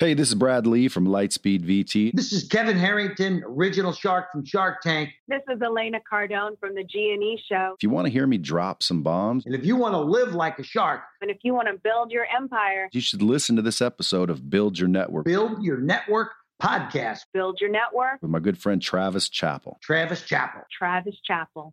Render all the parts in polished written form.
Hey, this is Brad Lee from Lightspeed VT. This is Kevin Harrington, original shark from Shark Tank. This is Elena Cardone from the G&E Show. If you want to hear me drop some bombs. And if you want to live like a shark. And if you want to build your empire. You should listen to this episode of Build Your Network. Build Your Network Podcast. Build Your Network. With my good friend, Travis Chappell. Travis Chappell. Travis Chappell.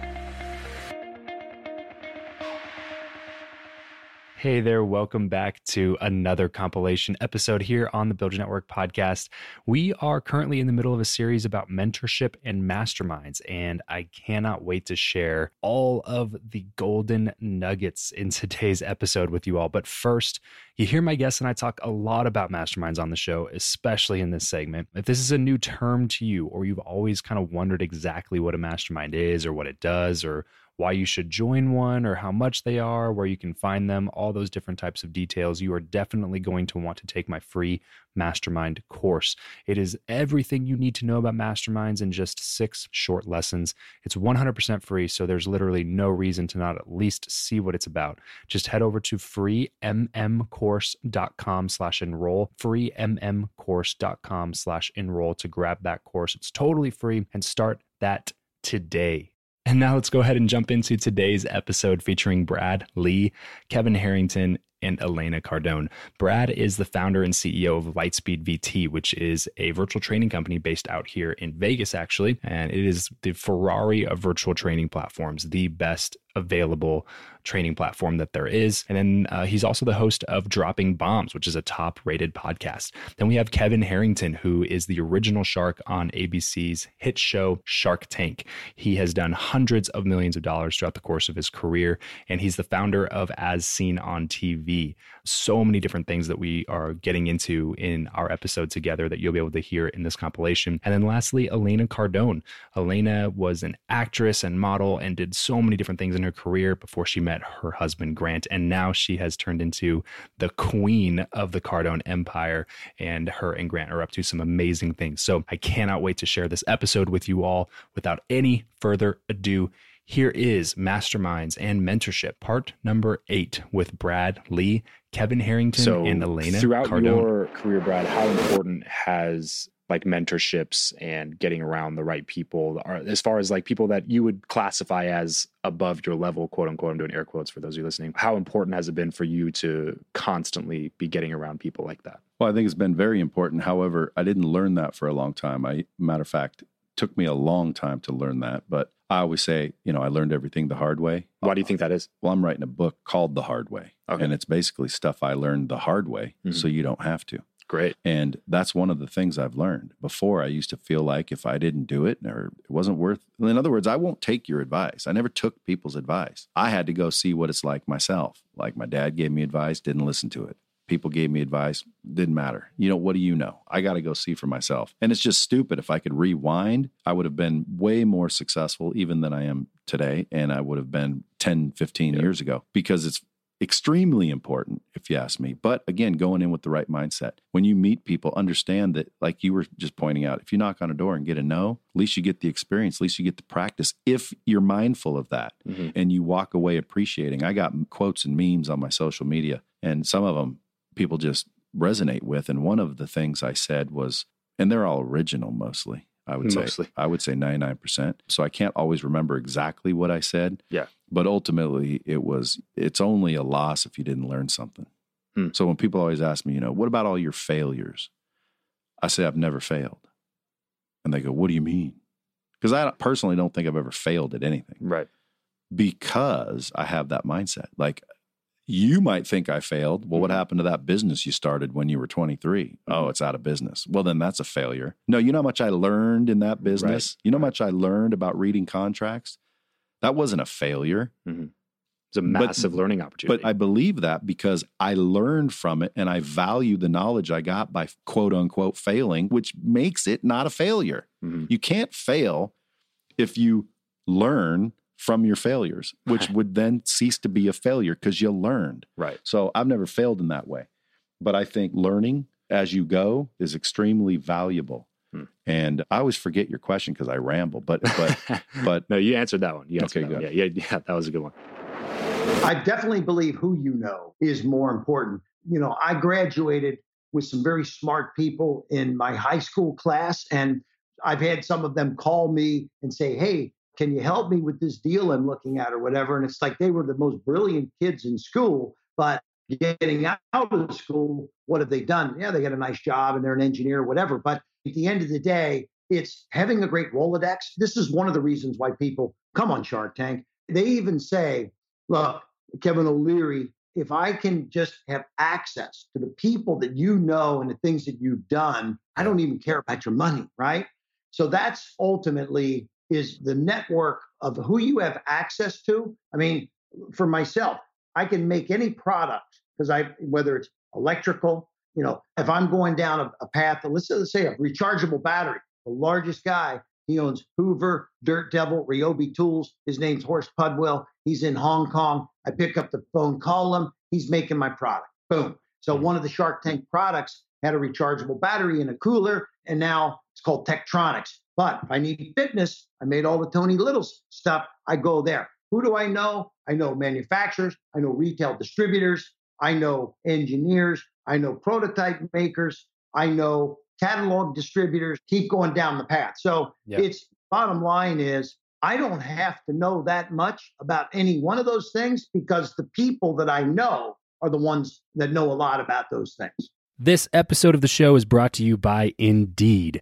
Hey there, welcome back to another compilation episode here on the Build Your Network Podcast. We are currently in the middle of a series about mentorship and masterminds, and I cannot wait to share all of the golden nuggets in today's episode with you all. But first, you hear my guests and I talk a lot about masterminds on the show, especially in this segment. If this is a new term to you, or you've always kind of wondered exactly what a mastermind is or what it does or why you should join one or how much they are, where you can find them, all those different types of details, you are definitely going to want to take my free mastermind course. It is everything you need to know about masterminds in just 6 short lessons. It's 100% free, so there's literally no reason to not at least see what it's about. Just head over to freemmcourse.com/enroll, freemmcourse.com/enroll to grab that course. It's totally free, and start that today. And now let's go ahead and jump into today's episode featuring Brad Lee, Kevin Harrington, and Elena Cardone. Brad is the founder and CEO of Lightspeed VT, which is a virtual training company based out here in Vegas, actually. And it is the Ferrari of virtual training platforms, the best available training platform that there is. And then he's also the host of Dropping Bombs, which is a top-rated podcast. Then we have Kevin Harrington, who is the original shark on ABC's hit show Shark Tank. He has done hundreds of millions of dollars throughout the course of his career, and he's the founder of As Seen on TV. So many different things that we are getting into in our episode together that you'll be able to hear in this compilation. And then lastly, Elena Cardone. Elena was an actress and model and did so many different things in her career before she met her husband Grant, and now she has turned into the queen of the Cardone Empire, and her and Grant are up to some amazing things. So I cannot wait to share this episode with you all. Without any further ado, Here is Masterminds and Mentorship, part number 8 with Brad Lee, Kevin Harrington, and Elena Cardone. Throughout your career, Brad, how important has mentorships and getting around the right people, or as far as people that you would classify as above your level, quote unquote, I'm doing air quotes for those of you listening, how important has it been for you to constantly be getting around people like that? Well, I think it's been very important. However, I didn't learn that for a long time. Matter of fact, it took me a long time to learn that. But I always say, I learned everything the hard way. Why do you think that is? Well, I'm writing a book called The Hard Way. Okay. And it's basically stuff I learned the hard way, so you don't have to. Great. And that's one of the things I've learned. Before, I used to feel like if I didn't do it or it wasn't worth, in other words, I won't take your advice. I never took people's advice. I had to go see what it's like myself. Like my dad gave me advice, didn't listen to it. People gave me advice, didn't matter. What do you know? I got to go see for myself. And it's just stupid. If I could rewind, I would have been way more successful even than I am today. And I would have been 10, 15 years ago, because it's extremely important, if you ask me. But again, going in with the right mindset. When you meet people, understand that, like you were just pointing out, if you knock on a door and get a no, at least you get the experience, at least you get the practice, if you're mindful of that and you walk away appreciating. I got quotes and memes on my social media, and some of them people just resonate with. And one of the things I said was, and they're all original mostly, I would say 99%. So I can't always remember exactly what I said. Yeah. But ultimately it's only a loss if you didn't learn something. Mm. So when people always ask me, what about all your failures? I say, I've never failed. And they go, what do you mean? Because I personally don't think I've ever failed at anything. Right. Because I have that mindset. Like, you might think I failed. Well, what happened to that business you started when you were 23? Oh, it's out of business. Well, then that's a failure. No, you know how much I learned in that business? Right. You know how much I learned about reading contracts? That wasn't a failure. Mm-hmm. It's a massive learning opportunity. But I believe that because I learned from it, and I value the knowledge I got by quote unquote failing, which makes it not a failure. Mm-hmm. You can't fail if you learn from your failures, which would then cease to be a failure because you learned. Right. So I've never failed in that way. But I think learning as you go is extremely valuable. Hmm. And I always forget your question because I ramble, but no, you answered that one. You answered that one. Yeah, that was a good one. I definitely believe who you know is more important. I graduated with some very smart people in my high school class, and I've had some of them call me and say, hey, can you help me with this deal I'm looking at or whatever? And it's like they were the most brilliant kids in school, but getting out of school, what have they done? Yeah, they got a nice job and they're an engineer or whatever. But at the end of the day, it's having a great Rolodex. This is one of the reasons why people come on Shark Tank. They even say, look, Kevin O'Leary, if I can just have access to the people that you know and the things that you've done, I don't even care about your money, right? So that's ultimately is the network of who you have access to. I mean, for myself, I can make any product because whether it's electrical, if I'm going down a path, let's say a rechargeable battery, the largest guy, he owns Hoover, Dirt Devil, Ryobi Tools. His name's Horse Pudwell. He's in Hong Kong. I pick up the phone, call him. He's making my product. Boom. So one of the Shark Tank products had a rechargeable battery in a cooler, and now it's called Tektronics. But if I need fitness, I made all the Tony Little stuff. I go there. Who do I know? I know manufacturers. I know retail distributors. I know engineers. I know prototype makers. I know catalog distributors. Keep going down the path. So it's bottom line is I don't have to know that much about any one of those things because the people that I know are the ones that know a lot about those things. This episode of the show is brought to you by Indeed.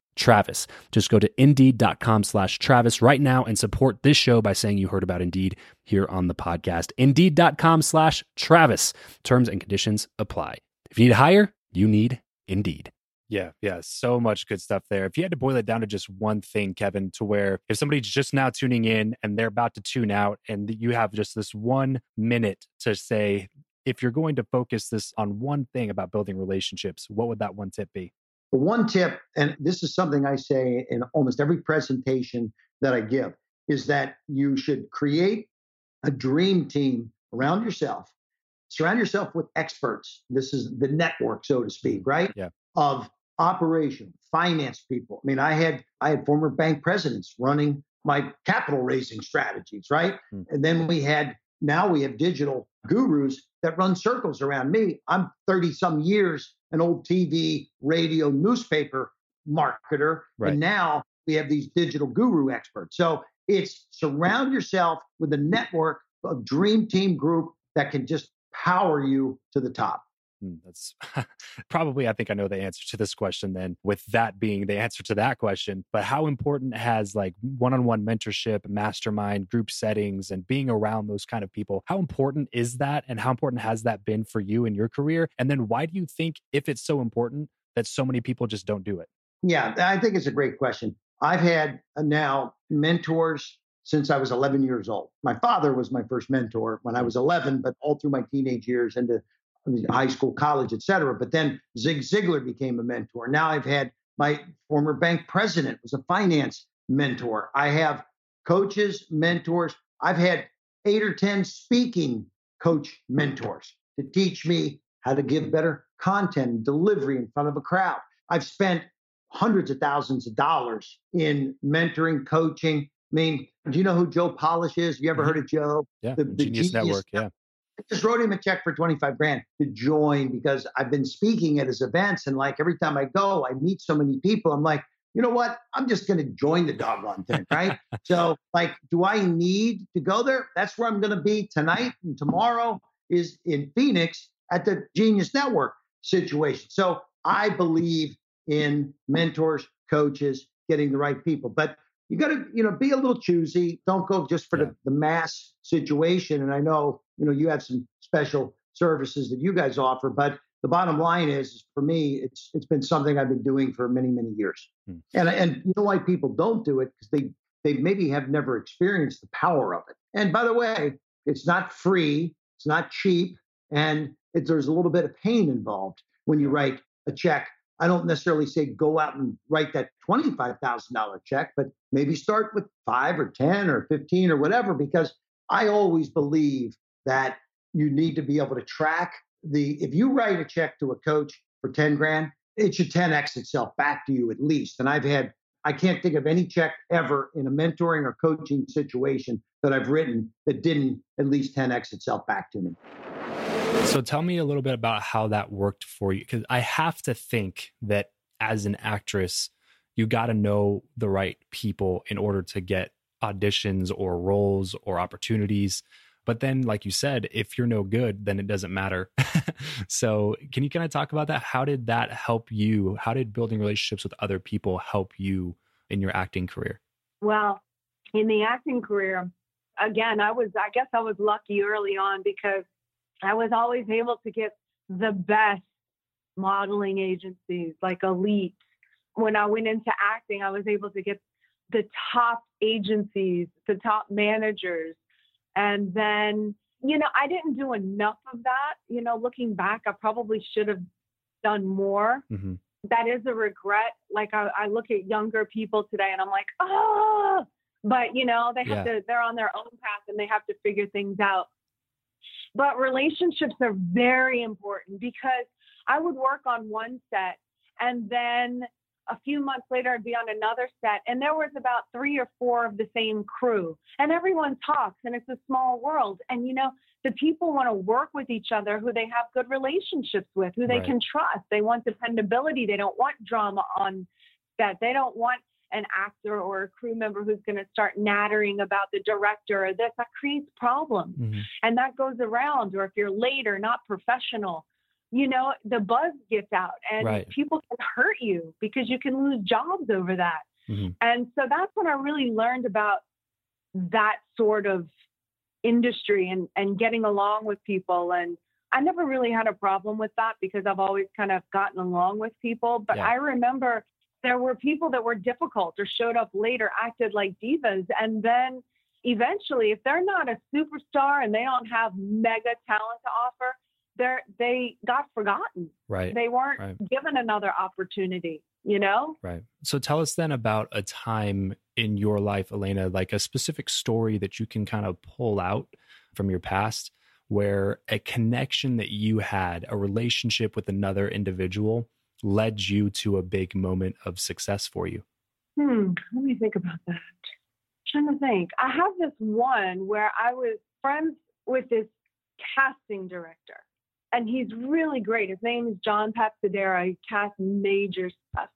Just go to Indeed.com/Travis right now and support this show by saying you heard about Indeed here on the podcast. Indeed.com/Travis. Terms and conditions apply. If you need to hire, you need Indeed. Yeah. So much good stuff there. If you had to boil it down to just one thing, Kevin, to where if somebody's just now tuning in and they're about to tune out and you have just this 1 minute to say, if you're going to focus this on one thing about building relationships, what would that one tip be? One tip, and this is something I say in almost every presentation that I give, is that you should create a dream team around yourself. Surround yourself with experts. This is the network, so to speak, right? Yeah. Of operation, finance people. I mean, I had former bank presidents running my capital raising strategies, right? Mm. And then now we have digital gurus that run circles around me. I'm 30 some years an old TV, radio, newspaper marketer. Right. And now we have these digital guru experts. So it's surround yourself with a network of dream team group that can just power you to the top. That's probably, I think I know the answer to this question then, with that being the answer to that question. But how important has like one-on-one mentorship, mastermind, group settings, and being around those kind of people, how important is that? And how important has that been for you in your career? And then why do you think, if it's so important, that so many people just don't do it? Yeah, I think it's a great question. I've had now mentors since I was 11 years old. My father was my first mentor when I was 11, but all through my teenage years into high school, college, et cetera. But then Zig Ziglar became a mentor. Now I've had my former bank president was a finance mentor. I have coaches, mentors. I've had 8 or 10 speaking coach mentors to teach me how to give better content and delivery in front of a crowd. I've spent hundreds of thousands of dollars in mentoring, coaching. I mean, do you know who Joe Polish is? Have you ever heard of Joe? Yeah, the Genius Network, yeah. I just wrote him a check for $25,000 to join because I've been speaking at his events. And like every time I go, I meet so many people. I'm like, you know what? I'm just going to join the doggone thing, right? So like, do I need to go there? That's where I'm going to be tonight. And tomorrow is in Phoenix at the Genius Network situation. So I believe in mentors, coaches, getting the right people. But you got to, be a little choosy. Don't go just for the mass situation. And I know, you have some special services that you guys offer, but the bottom line is for me, it's been something I've been doing for many, many years. Mm. And you know why people don't do it? Because they maybe have never experienced the power of it. And by the way, it's not free, it's not cheap, and there's a little bit of pain involved when you write a check. I don't necessarily say go out and write that $25,000 check, but maybe start with 5 or 10 or 15 or whatever, because I always believe that you need to be able to track if you write a check to a coach for $10,000, it should 10X itself back to you at least. And I can't think of any check ever in a mentoring or coaching situation that I've written that didn't at least 10X itself back to me. So tell me a little bit about how that worked for you. Because I have to think that as an actress, you got to know the right people in order to get auditions or roles or opportunities. But then, like you said, if you're no good, then it doesn't matter. So can you kind of talk about that? How did that help you? How did building relationships with other people help you in your acting career? Well, in the acting career, again, I guess I was lucky early on because I was always able to get the best modeling agencies, like Elite. When I went into acting, I was able to get the top agencies, the top managers. And then, you know, I didn't do enough of that. You know, looking back, I probably should have done more. Mm-hmm. That is a regret. Like I look at younger people today and I'm like, oh, but you know, they have to, they're on their own path and they have to figure things out. But relationships are very important, because I would work on one set and then a few months later I'd be on another set, and there was about 3 or 4 of the same crew, and everyone talks, and it's a small world. And, you know, the people want to work with each other who they have good relationships with, who they can trust. They want dependability. They don't want drama on set. They don't want an actor or a crew member who's going to start nattering about the director or this. That creates problems. Mm-hmm. And that goes around. Or if you're late or not professional, you know, the buzz gets out, and people can hurt you because you can lose jobs over that. Mm-hmm. And so that's when I really learned about that sort of industry and getting along with people. And I never really had a problem with that because I've always kind of gotten along with people. But I remember there were people that were difficult or showed up later, acted like divas. And then eventually, if they're not a superstar and they don't have mega talent to offer, they got forgotten. Right. They weren't given another opportunity, you know? Right. So tell us then about a time in your life, Elena, like a specific story that you can kind of pull out from your past where a connection that you had, a relationship with another individual, led you to a big moment of success for you. Let me think about that. I'm trying to think. I have this one where I was friends with this casting director, and he's really great. His name is John Papsidera. He casts major stuff.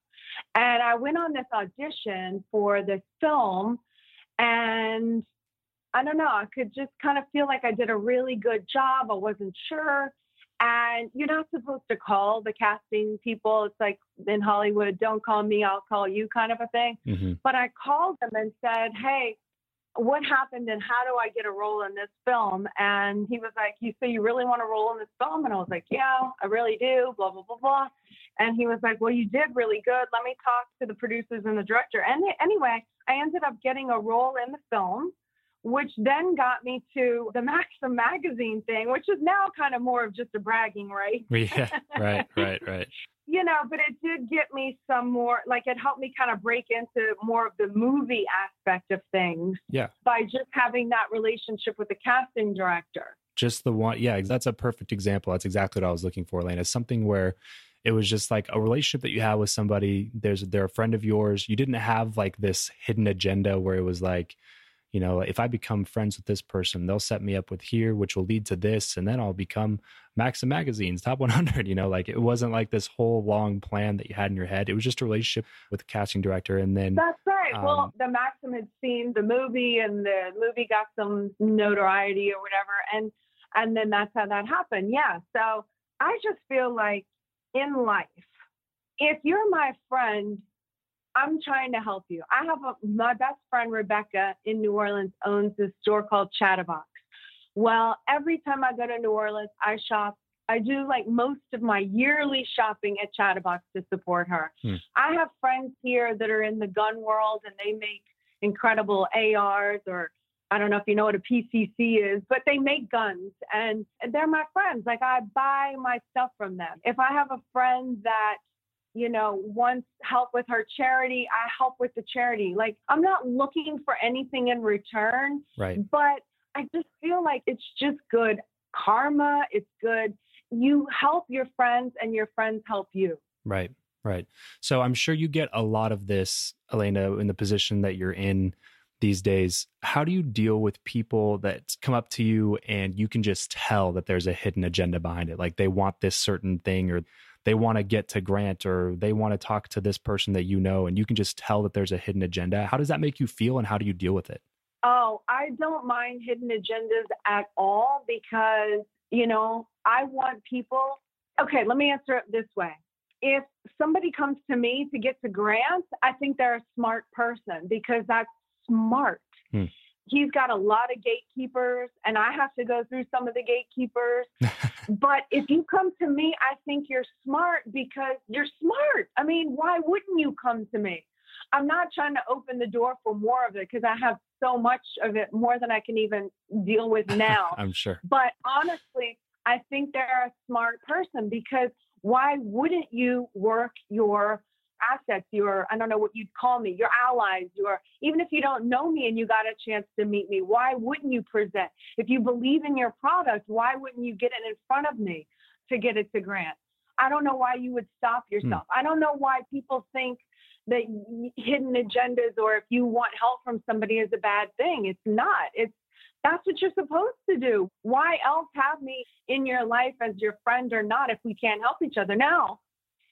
And I went on this audition for this film, and I don't know, I could just kind of feel like I did a really good job. I wasn't sure. And you're not supposed to call the casting people. It's like in Hollywood, don't call me, I'll call you kind of a thing. Mm-hmm. But I called them and said, hey, what happened and how do I get a role in this film? And he was like, so you really want a role in this film? And I was like, yeah, I really do, blah, blah, blah, blah. And he was like, well, you did really good. Let me talk to the producers and the director. And anyway, I ended up getting a role in the film, which then got me to the Maxim magazine thing, which is now kind of more of just a bragging, right? Yeah, right. You know, but it did get me some more, like it helped me kind of break into more of the movie aspect of things by just having that relationship with the casting director. Just the one. Yeah, that's a perfect example. That's exactly what I was looking for, Elena. Something where it was just like a relationship that you have with somebody. They're a friend of yours. You didn't have like this hidden agenda where it was like, you know, if I become friends with this person, they'll set me up with here, which will lead to this. And then I'll become Maxim Magazine's top 100, you know, like it wasn't like this whole long plan that you had in your head. It was just a relationship with the casting director. And then that's right. Well, the Maxim had seen the movie, and the movie got some notoriety or whatever. And then that's how that happened. Yeah. So I just feel like in life, if you're my friend, I'm trying to help you. I have my best friend, Rebecca, in New Orleans, owns this store called Chatterbox. Well, every time I go to New Orleans, I shop. I do like most of my yearly shopping at Chatterbox to support her. I have friends here that are in the gun world, and they make incredible ARs, or I don't know if you know what a PCC is, but they make guns, and they're my friends. Like I buy my stuff from them. If I have a friend that, you know, wants help with her charity, I help with the charity. Like I'm not looking for anything in return, but I just feel like it's just good karma. It's good. You help your friends and your friends help you. Right. Right. So I'm sure you get a lot of this, Elena, in the position that you're in these days. How do you deal with people that come up to you and you can just tell that there's a hidden agenda behind it? Like they want this certain thing, or they want to get to Grant, or they want to talk to this person that you know, and you can just tell that there's a hidden agenda. How does that make you feel, and how do you deal with it? Oh, I don't mind hidden agendas at all because, you know, I want people. Okay, let me answer it this way. If somebody comes to me to get to Grant, I think they're a smart person because that's smart. He's got a lot of gatekeepers, and I have to go through some of the gatekeepers. But if you come to me, I think you're smart because you're smart. I mean, why wouldn't you come to me? I'm not trying to open the door for more of it because I have so much of it, more than I can even deal with now. I'm sure. But honestly, I think they're a smart person because why wouldn't you work your assets, your, I don't know what you'd call me, your allies, your, even if you don't know me and you got a chance to meet me, why wouldn't you present? If you believe in your product, why wouldn't you get it in front of me to get it to grant? I don't know why you would stop yourself. I don't know why people think that hidden agendas or if you want help from somebody is a bad thing. It's not. That's what you're supposed to do. Why else have me in your life as your friend or not if we can't help each other? Now,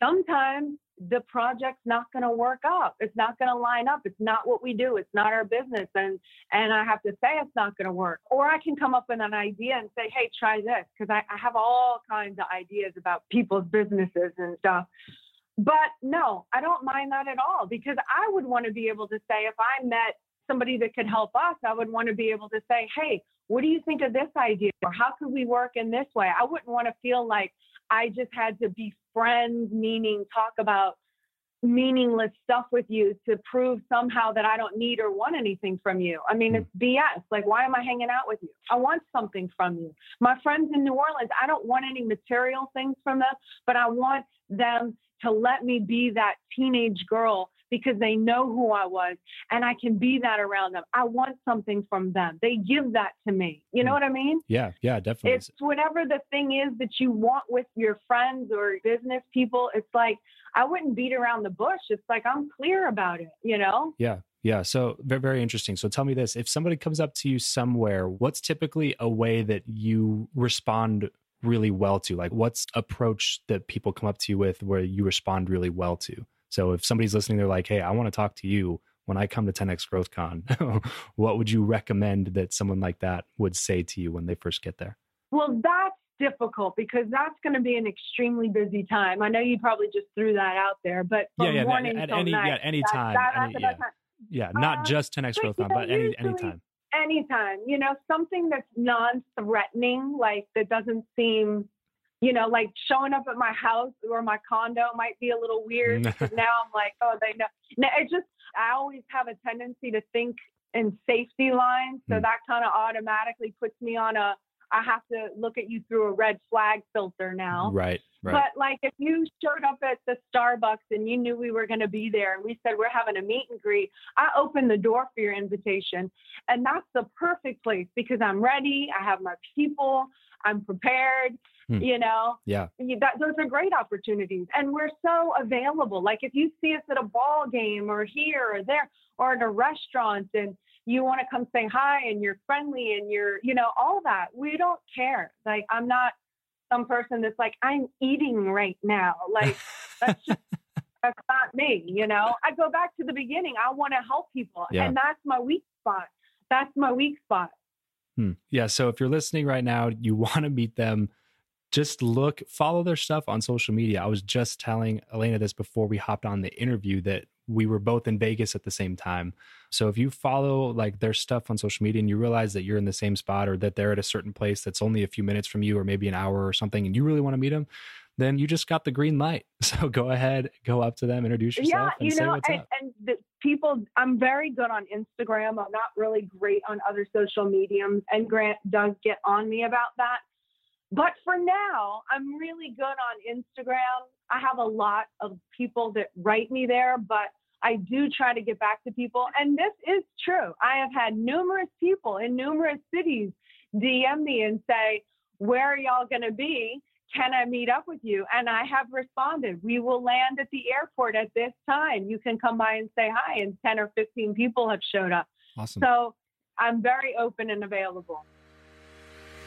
sometimes the project's not going to work up. It's not going to line up. It's not what we do. It's not our business. And I have to say it's not going to work. Or I can come up with an idea and say, hey, try this, because I have all kinds of ideas about people's businesses and stuff. But no, I don't mind that at all, because I would want to be able to say, if I met somebody that could help us, I would want to be able to say, hey, what do you think of this idea? Or how could we work in this way? I wouldn't want to feel like I just had to be friends, meaning talk about meaningless stuff with you to prove somehow that I don't need or want anything from you. I mean, it's BS. Like, why am I hanging out with you? I want something from you. My friends in New Orleans, I don't want any material things from them, but I want them to let me be that teenage girl because they know who I was and I can be that around them. I want something from them. They give that to me. You know what I mean? Yeah, definitely. It's whatever the thing is that you want with your friends or business people. It's like, I wouldn't beat around the bush. It's like, I'm clear about it, you know? Yeah. So very, very interesting. So tell me this, if somebody comes up to you somewhere, what's typically a way that you respond really well to? Like, what's approach that people come up to you with where you respond really well to? So if somebody's listening, they're like, hey, I want to talk to you when I come to 10X Growth Con. What would you recommend that someone like that would say to you when they first get there? Well, that's difficult because that's going to be an extremely busy time. I know you probably just threw that out there, but morning at till any night, any time. Yeah, not just 10X Growth Con, but any time. Anytime, you know, something that's non-threatening, like that doesn't seem, you know, like showing up at my house or my condo might be a little weird. Because now I'm like, oh, they know. Now, I always have a tendency to think in safety lines. So that kind of automatically puts me on I have to look at you through a red flag filter now. Right. But like if you showed up at the Starbucks and you knew we were going to be there and we said we're having a meet and greet, I open the door for your invitation. And that's the perfect place because I'm ready. I have my people. I'm prepared. You know? Yeah. Those are great opportunities. And we're so available. Like if you see us at a ball game or here or there or at a restaurant and you want to come say hi and you're friendly and you're, you know, all that. We don't care. Like, I'm not some person that's like, I'm eating right now. Like, that's not me, you know? I go back to the beginning. I want to help people. Yeah. And that's my weak spot. Yeah. So if you're listening right now, you want to meet them, just follow their stuff on social media. I was just telling Elena this before we hopped on the interview that we were both in Vegas at the same time. So if you follow like their stuff on social media and you realize that you're in the same spot or that they're at a certain place that's only a few minutes from you or maybe an hour or something, and you really want to meet them, then you just got the green light. So go ahead, go up to them, introduce yourself and say what's up. And the people, I'm very good on Instagram. I'm not really great on other social mediums. And Grant does get on me about that. But for now, I'm really good on Instagram. I have a lot of people that write me there, but I do try to get back to people. And this is true. I have had numerous people in numerous cities DM me and say, where are y'all going to be? Can I meet up with you? And I have responded, we will land at the airport at this time. You can come by and say hi. And 10 or 15 people have showed up. Awesome. So I'm very open and available.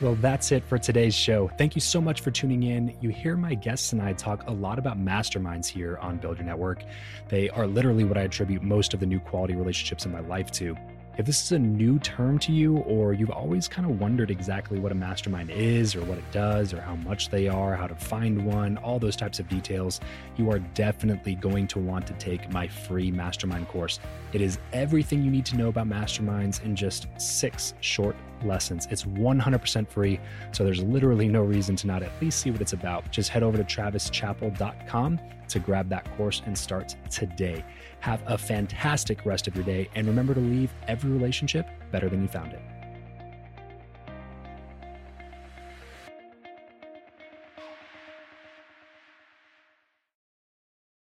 Well, that's it for today's show. Thank you so much for tuning in. You hear my guests and I talk a lot about masterminds here on Build Your Network. They are literally what I attribute most of the new quality relationships in my life to. If this is a new term to you, or you've always kind of wondered exactly what a mastermind is or what it does or how much they are, how to find one, all those types of details, you are definitely going to want to take my free mastermind course. It is everything you need to know about masterminds in just 6 short lessons. It's 100% free, so there's literally no reason to not at least see what it's about. Just head over to travischappell.com to grab that course and start today. Have a fantastic rest of your day, and remember to leave every relationship better than you found it.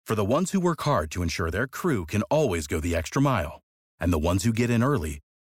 For the ones who work hard to ensure their crew can always go the extra mile, and the ones who get in early